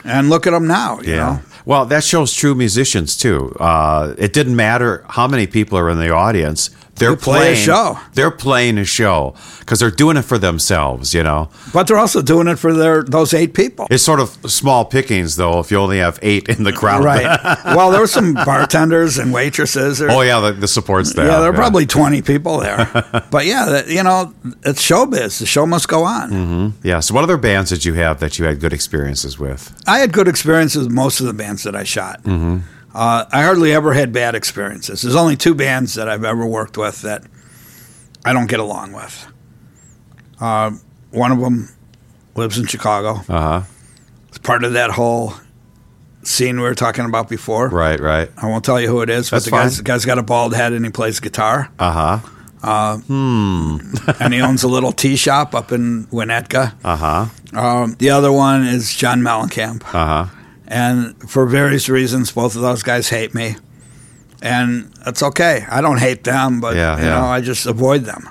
And look at them now, you yeah. know. Well, that shows true musicians, too. Uh, it didn't matter how many people are in the audience. They're you play playing a show. They're playing a show because they're doing it for themselves, you know. But they're also doing it for their those eight people. It's sort of small pickings, though, if you only have eight in the crowd. Right. Well, there were some bartenders and waitresses. Or, oh, yeah, the, the support staff. Yeah, there were yeah. probably twenty people there. But, yeah, that, you know, it's showbiz. The show must go on. Mm-hmm. Yeah. So what other bands did you have that you had good experiences with? I had good experiences with most of the bands that I shot. Mm-hmm. Uh, I hardly ever had bad experiences. There's only two bands that I've ever worked with that I don't get along with. Uh, one of them lives in Chicago. Uh-huh. It's part of that whole scene we were talking about before. Right, right. I won't tell you who it is, but the guy's, the guy's got a bald head and he plays guitar. Uh-huh. Uh, hmm. And he owns a little tea shop up in Winnetka. Uh-huh. Um, the other one is John Mellencamp. Uh-huh. And for various reasons, both of those guys hate me. And it's okay. I don't hate them, but yeah, you yeah. know, I just avoid them.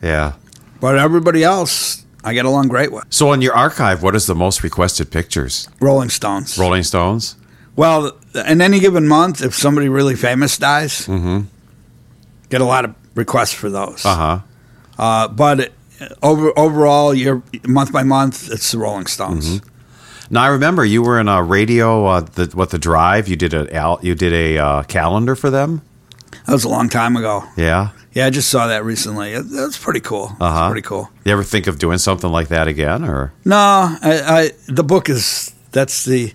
Yeah. But everybody else, I get along great with. So on your archive, what is the most requested pictures? Rolling Stones. Rolling Stones? Well, in any given month, if somebody really famous dies, mm-hmm. get a lot of requests for those. Uh-huh. Uh, but it, over, overall, you're, month by month, it's the Rolling Stones. Mm-hmm. Now I remember you were in a radio, uh, the, what the drive. You did a you did a uh, calendar for them. That was a long time ago. Yeah, yeah. I just saw that recently. It, that's pretty cool. Uh-huh. It's pretty cool. You ever think of doing something like that again, or no? I, I the book is that's the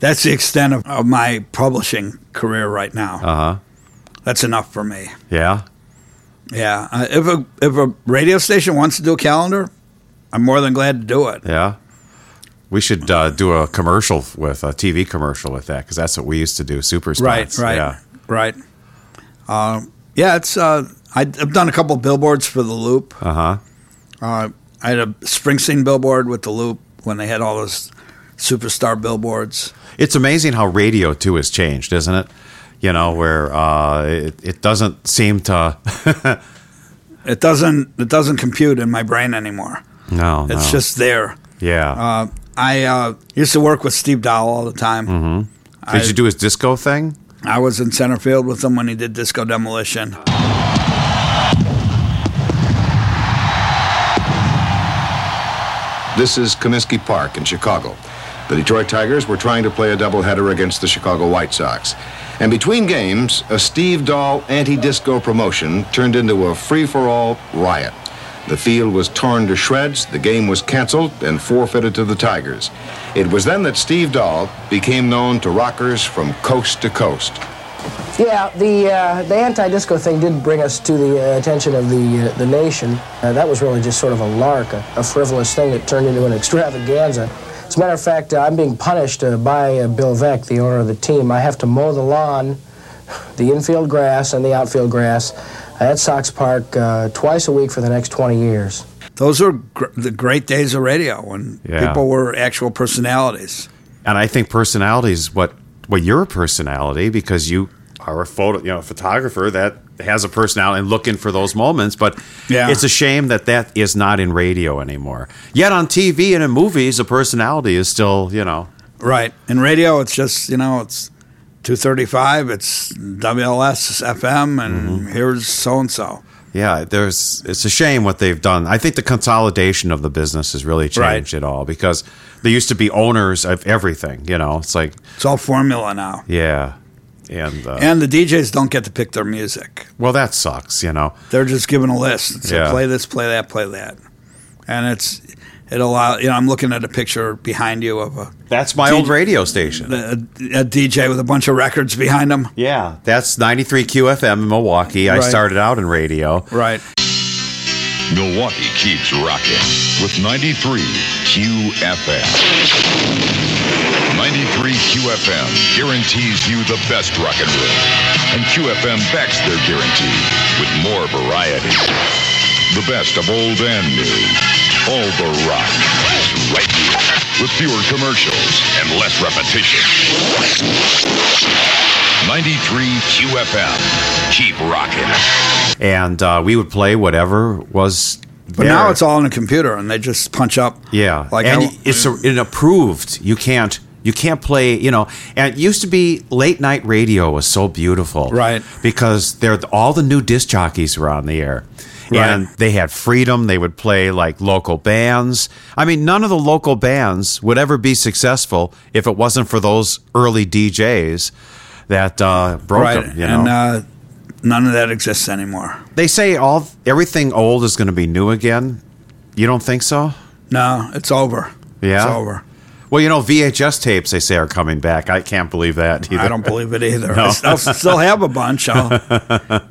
that's the extent of, of my publishing career right now. Uh huh. That's enough for me. Yeah, yeah. Uh, if a if a radio station wants to do a calendar, I'm more than glad to do it. Yeah. We should uh, do a commercial with a T V commercial with that because that's what we used to do. Super spots, right? Right. Yeah. Right. Uh, yeah. It's. Uh, I've done a couple billboards for the Loop. Uh-huh. Uh I had a Springsteen billboard with the Loop when they had all those superstar billboards. It's amazing how radio too has changed, isn't it? You know, where uh, it, it doesn't seem to. it doesn't. It doesn't compute in my brain anymore. No. It's no. just there. Yeah. Uh, I uh, used to work with Steve Dahl all the time. Mm-hmm. Did I, you do his disco thing? I was in center field with him when he did Disco Demolition. This is Comiskey Park in Chicago. The Detroit Tigers were trying to play a doubleheader against the Chicago White Sox. And between games, a Steve Dahl anti-disco promotion turned into a free-for-all riot. The field was torn to shreds, the game was canceled, and forfeited to the Tigers. It was then that Steve Dahl became known to rockers from coast to coast. Yeah, the uh, the anti-disco thing did bring us to the uh, attention of the uh, the nation. Uh, that was really just sort of a lark, a, a frivolous thing that turned into an extravaganza. As a matter of fact, uh, I'm being punished uh, by uh, Bill Veeck, the owner of the team. I have to mow the lawn, the infield grass, and the outfield grass at Sox Park uh, twice a week for the next twenty years. Those were gr- the great days of radio when yeah. people were actual personalities. And I think personality is what, well, you're a personality because you are a photo, you know, a photographer that has a personality and looking for those moments. But yeah. it's a shame that that is not in radio anymore. Yet on T V and in movies, a personality is still, you know. Right. In radio, it's just, you know, it's two thirty-five, it's W L S F M, and mm-hmm. here's so-and-so. Yeah, there's. It's a shame what they've done. I think the consolidation of the business has really changed right. it all, because they used to be owners of everything, you know. It's like... It's all formula now. Yeah. And uh, and the D Js don't get to pick their music. Well, that sucks, you know. They're just given a list. It's yeah. like, play this, play that, play that. And it's... It allow you know. I'm looking at a picture behind you of a. That's my D J, old radio station. A, a D J with a bunch of records behind him. Yeah, that's ninety-three Q F M in Milwaukee. Right. I started out in radio. Right. Milwaukee keeps rocking with ninety-three Q F M. ninety-three Q F M guarantees you the best rock and roll, and Q F M backs their guarantee with more variety, the best of old and new. All the rock is right here with fewer commercials and less repetition. ninety-three Q F M. Keep rocking. And uh, we would play whatever was there. But now it's all on a computer and they just punch up. Yeah. Like and I, it's a, it approved. You can't You can't play, you know, and it used to be late night radio was so beautiful. Right. Because there, all the new disc jockeys were on the air. Right. And they had freedom. They would play like local bands. I mean, none of the local bands would ever be successful if it wasn't for those early D Js that uh, broke right. them. You know? And uh, none of that exists anymore. They say all everything old is going to be new again. You don't think so? No, it's over. Yeah? It's over. Well, you know, V H S tapes, they say, are coming back. I can't believe that either. I don't believe it either. No. I'll still have a bunch. I'll,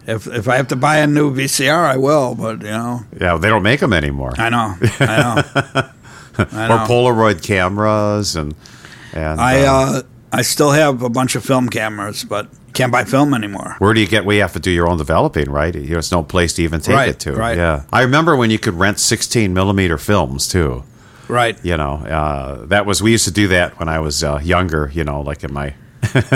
if if I have to buy a new V C R, I will, but, you know. Yeah, they don't make them anymore. I know. I know. I know. Or Polaroid cameras. and, and I uh, uh, I still have a bunch of film cameras, but can't buy film anymore. Where do you get? Well, you have to do your own developing, right? There's no place to even take right, it to. Right, yeah. I remember when you could rent sixteen millimeter films, too. Right. You know, uh, that was, we used to do that when I was uh, younger, you know, like in my.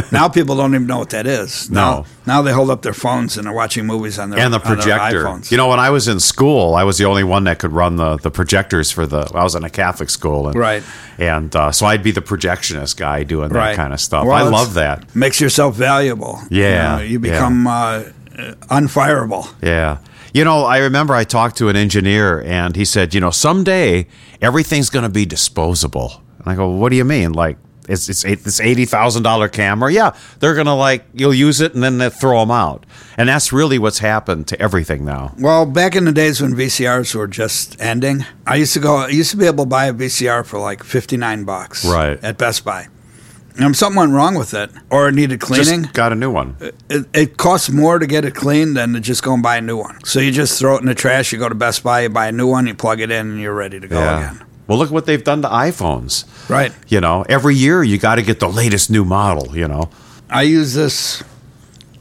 Now people don't even know what that is. Now, no. Now they hold up their phones and they're watching movies on their and the projector. On their iPhones. You know, when I was in school, I was the only one that could run the, the projectors for the, I was in a Catholic school. And, right. And uh, so I'd be the projectionist guy doing that right. kind of stuff. Well, I love that. Makes yourself valuable. Yeah. You know, you become yeah. Uh, unfireable. Yeah. You know, I remember I talked to an engineer, and he said, you know, someday everything's going to be disposable. And I go, well, what do you mean? Like, it's it's this eighty thousand dollars camera? Yeah, they're going to, like, you'll use it, and then they'll throw them out. And that's really what's happened to everything now. Well, back in the days when V C Rs were just ending, I used to go, I used to be able to buy a V C R for, like, fifty-nine bucks right. at Best Buy. And if something went wrong with it, or it needed cleaning... Just got a new one. It, it costs more to get it cleaned than to just go and buy a new one. So you just throw it in the trash, you go to Best Buy, you buy a new one, you plug it in, and you're ready to go yeah. again. Well, look what they've done to iPhones. Right. You know, every year you got to get the latest new model, you know. I use this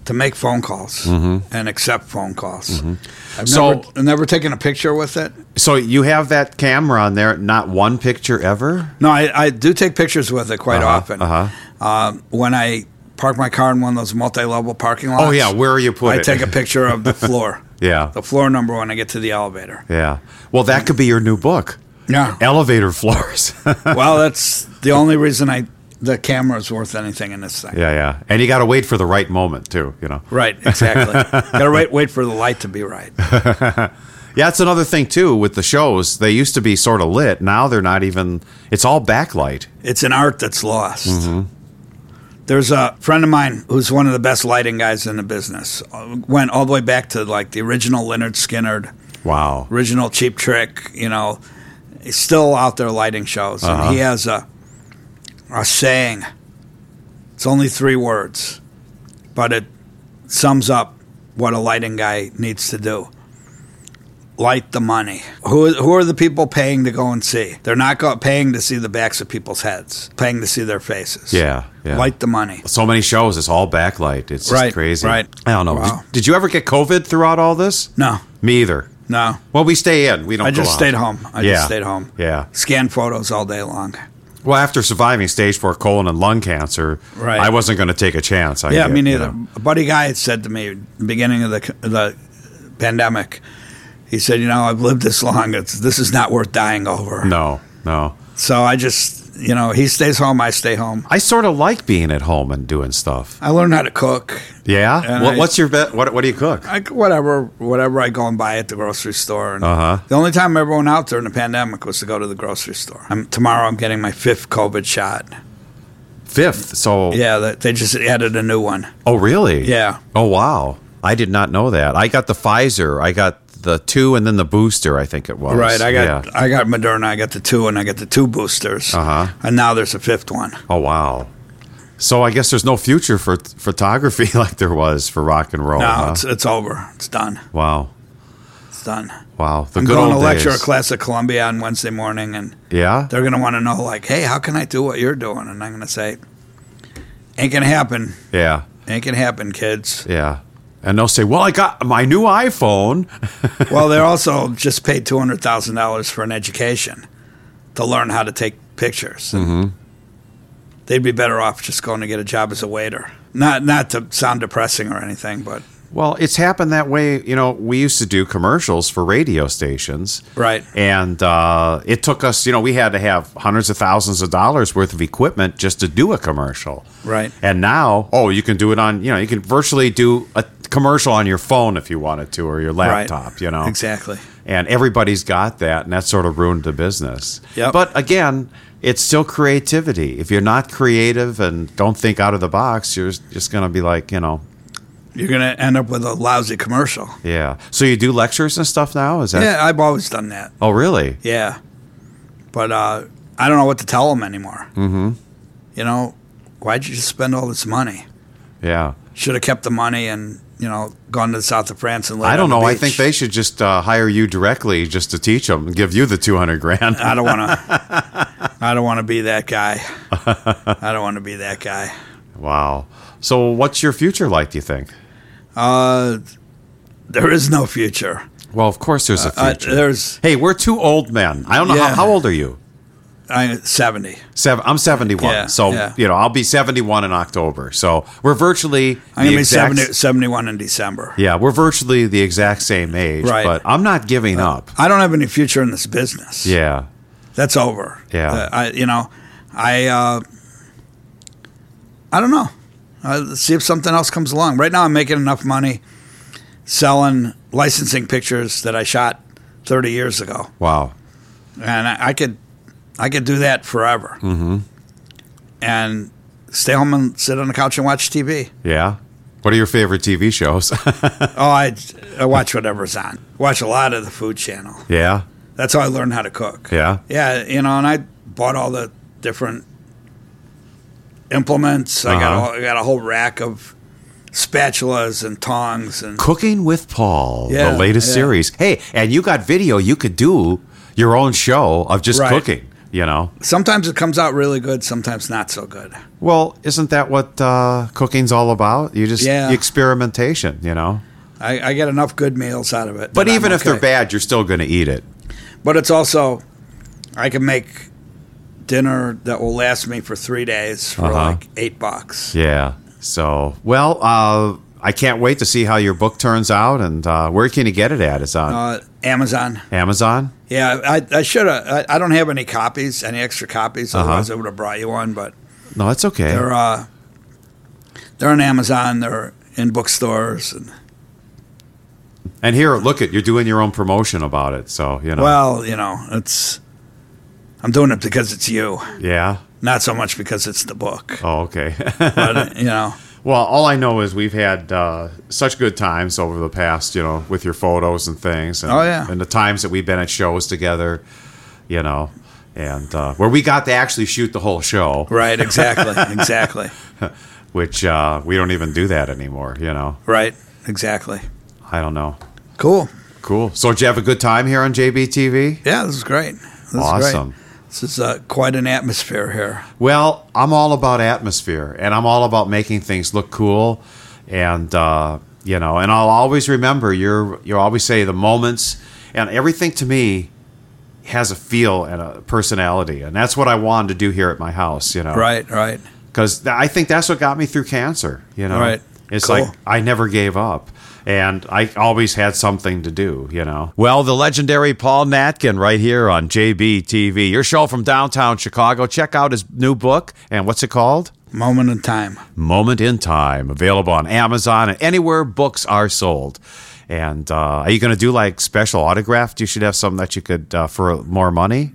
to make phone calls mm-hmm. and accept phone calls. Mm-hmm. I've so, never, never taken a picture with it. So you have that camera on there, not one picture ever? No, I, I do take pictures with it quite uh-huh, often. Uh-huh. Uh, when I park my car in one of those multi-level parking lots. Oh, yeah, where you put I it? I take a picture of the floor. yeah. The floor number when I get to the elevator. Yeah. Well, that could be your new book. Yeah. Elevator floors. Well, that's the only reason I... The camera's worth anything in this thing. Yeah, yeah. And you got to wait for the right moment, too, you know. Right, exactly. Got to wait, wait for the light to be right. Yeah, that's another thing, too, with the shows. They used to be sort of lit. Now they're not even... It's all backlight. It's an art that's lost. Mm-hmm. There's a friend of mine who's one of the best lighting guys in the business. Went all the way back to, like, the original Lynyrd Skynyrd. Wow. Original Cheap Trick, you know. He's still out there lighting shows. Uh-huh. And he has a... A saying. It's only three words, but it sums up what a lighting guy needs to do. Light the money. Who who are the people paying to go and see? They're not go- paying to see the backs of people's heads, paying to see their faces. Yeah, yeah. Light the money. So many shows, it's all backlight. It's right, just crazy. Right. I don't know. Wow. Did, did you ever get COVID throughout all this? No. Me either. No. Well, we stay in. We don't. I just go stayed out. home. I yeah. just stayed home. Yeah. Scanned photos all day long. Well, after surviving stage four colon and lung cancer, right. I wasn't going to take a chance. I yeah, get, me neither. You know. A buddy guy had said to me at the beginning of the the pandemic, he said, you know, I've lived this long. It's, this is not worth dying over. No, no. So I just, you know, he stays home, I stay home. I sort of like being at home and doing stuff. I learned how to cook. Yeah? What, I, what's your bet? What, what do you cook? I, whatever whatever I go and buy at the grocery store. And uh-huh. The only time I ever went out during the pandemic was to go to the grocery store. I'm, tomorrow I'm getting my fifth COVID shot. Fifth? So yeah, they just added a new one. Oh, really? Yeah. Oh, wow. I did not know that. I got the Pfizer. I got the two and then the booster, I think it was. Right, I got yeah. I got Moderna, I got the two, and I got the two boosters. Uh-huh. And now there's a fifth one. Oh, wow. So I guess there's no future for th- photography like there was for rock and roll. No, huh? it's, it's over. It's done. Wow. It's done. Wow. The I'm good going old to lecture days. A class at Columbia on Wednesday morning, and yeah? they're going to want to know, like, hey, how can I do what you're doing? And I'm going to say, ain't going to happen. Yeah. Ain't going to happen, kids. Yeah. And they'll say, well, I got my new iPhone. Well, they're also just paid two hundred thousand dollars for an education to learn how to take pictures. Mm-hmm. They'd be better off just going to get a job as a waiter. Not not to sound depressing or anything, but... Well, it's happened that way. You know, we used to do commercials for radio stations. Right. And uh, it took us, you know, we had to have hundreds of thousands of dollars worth of equipment just to do a commercial. Right. And now, oh, you can do it on, you know, you can virtually do a commercial on your phone if you wanted to, or your laptop, right. You know. Exactly. And everybody's got that, and that sort of ruined the business. Yep. But again, it's still creativity. If you're not creative and don't think out of the box, you're just going to be like, you know, you're going to end up with a lousy commercial. Yeah. So you do lectures and stuff now? Is that? Yeah, I've always done that. Oh, really? Yeah. But uh, I don't know what to tell them anymore. Mm-hmm. You know, why'd you just spend all this money? Yeah. Should have kept the money and, you know, gone to the south of France and lived I don't on the know. Beach. I think they should just uh, hire you directly just to teach them and give you the two hundred grand. I don't want to. I don't want to be that guy. I don't want to be that guy. Wow. So what's your future like, do you think? Uh, there is no future. Well, of course there's a future. Uh, there's, hey, we're two old men. I don't know. Yeah. How, how old are you? I'm seventy. Seven, I'm seventy-one. Yeah, so, yeah. You know, I'll be seventy-one in October. So we're virtually I'm going to be seventy, seventy-one in December. Yeah, we're virtually the exact same age. Right. But I'm not giving uh, up. I don't have any future in this business. Yeah. That's over. Yeah. Uh, I, you know, I, uh, I don't know. Uh, let's see if something else comes along. Right now, I'm making enough money selling licensing pictures that I shot thirty years ago. Wow! And I, I could, I could do that forever. Mm-hmm. And stay home and sit on the couch and watch T V. Yeah. What are your favorite T V shows? oh, I, I watch whatever's on. Watch a lot of the Food Channel. Yeah. That's how I learned how to cook. Yeah. Yeah, you know, and I bought all the different implements. Uh-huh. I got a, I got a whole rack of spatulas and tongs and Cooking with Paul, yeah, the latest yeah. series. Hey, and you got video. You could do your own show of just right. cooking. You know, sometimes it comes out really good, sometimes not so good. Well, isn't that what uh, cooking's all about? You just yeah. experimentation. You know, I, I get enough good meals out of it. But even okay. if they're bad, you're still going to eat it. But it's also, I can make dinner that will last me for three days for uh-huh. like eight bucks. Yeah. So, well, uh, I can't wait to see how your book turns out. And uh, where can you get it at? It's on uh, Amazon. Amazon? Yeah. I, I should have. I, I don't have any copies, any extra copies. Otherwise, uh-huh. I would have brought you one. But no, that's okay. They're uh, they're on Amazon. They're in bookstores and. And here, look at you're doing your own promotion about it. So you know. Well, you know it's. I'm doing it because it's you. Yeah. Not so much because it's the book. Oh, okay. But, you know. Well, all I know is we've had uh, such good times over the past, you know, with your photos and things. And, oh, yeah. And the times that we've been at shows together, you know, and uh, where we got to actually shoot the whole show. Right, exactly, exactly. Which uh, we don't even do that anymore, you know. Right, exactly. I don't know. Cool. Cool. So did you have a good time here on J B T V? Yeah, this was great. This awesome. Great. This is uh, quite an atmosphere here. Well, I'm all about atmosphere, and I'm all about making things look cool, and uh, you know. And I'll always remember you're. You always say the moments, and everything to me has a feel and a personality, and that's what I wanted to do here at my house. You know, right, right. Because th- I think that's what got me through cancer. You know, right. It's cool. Like I never gave up. And I always had something to do, you know. Well, the legendary Paul Natkin right here on J B T V. Your show from downtown Chicago. Check out his new book. And what's it called? Moment in Time. Moment in Time. Available on Amazon and anywhere books are sold. And uh, are you going to do, like, special autographs? You should have some that you could, uh, for more money?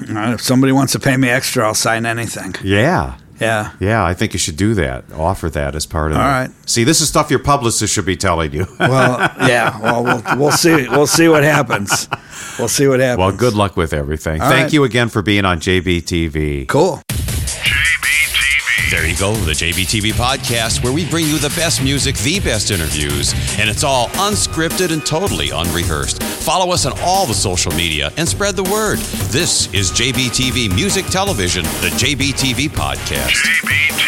Uh, if somebody wants to pay me extra, I'll sign anything. Yeah. Yeah. Yeah, I think you should do that. Offer that as part of it. All right. See, this is stuff your publicist should be telling you. Well, yeah. Well, well, we'll see. We'll see what happens. We'll see what happens. Well, good luck with everything. All Thank right. you again for being on J B T V. Cool. J B T V. There you go, the J B T V podcast, where we bring you the best music, the best interviews, and it's all unscripted and totally unrehearsed. Follow us on all the social media and spread the word. This is J B T V Music Television, the J B T V podcast. J B T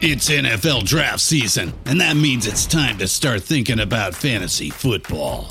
V. It's N F L draft season, and that means it's time to start thinking about fantasy football.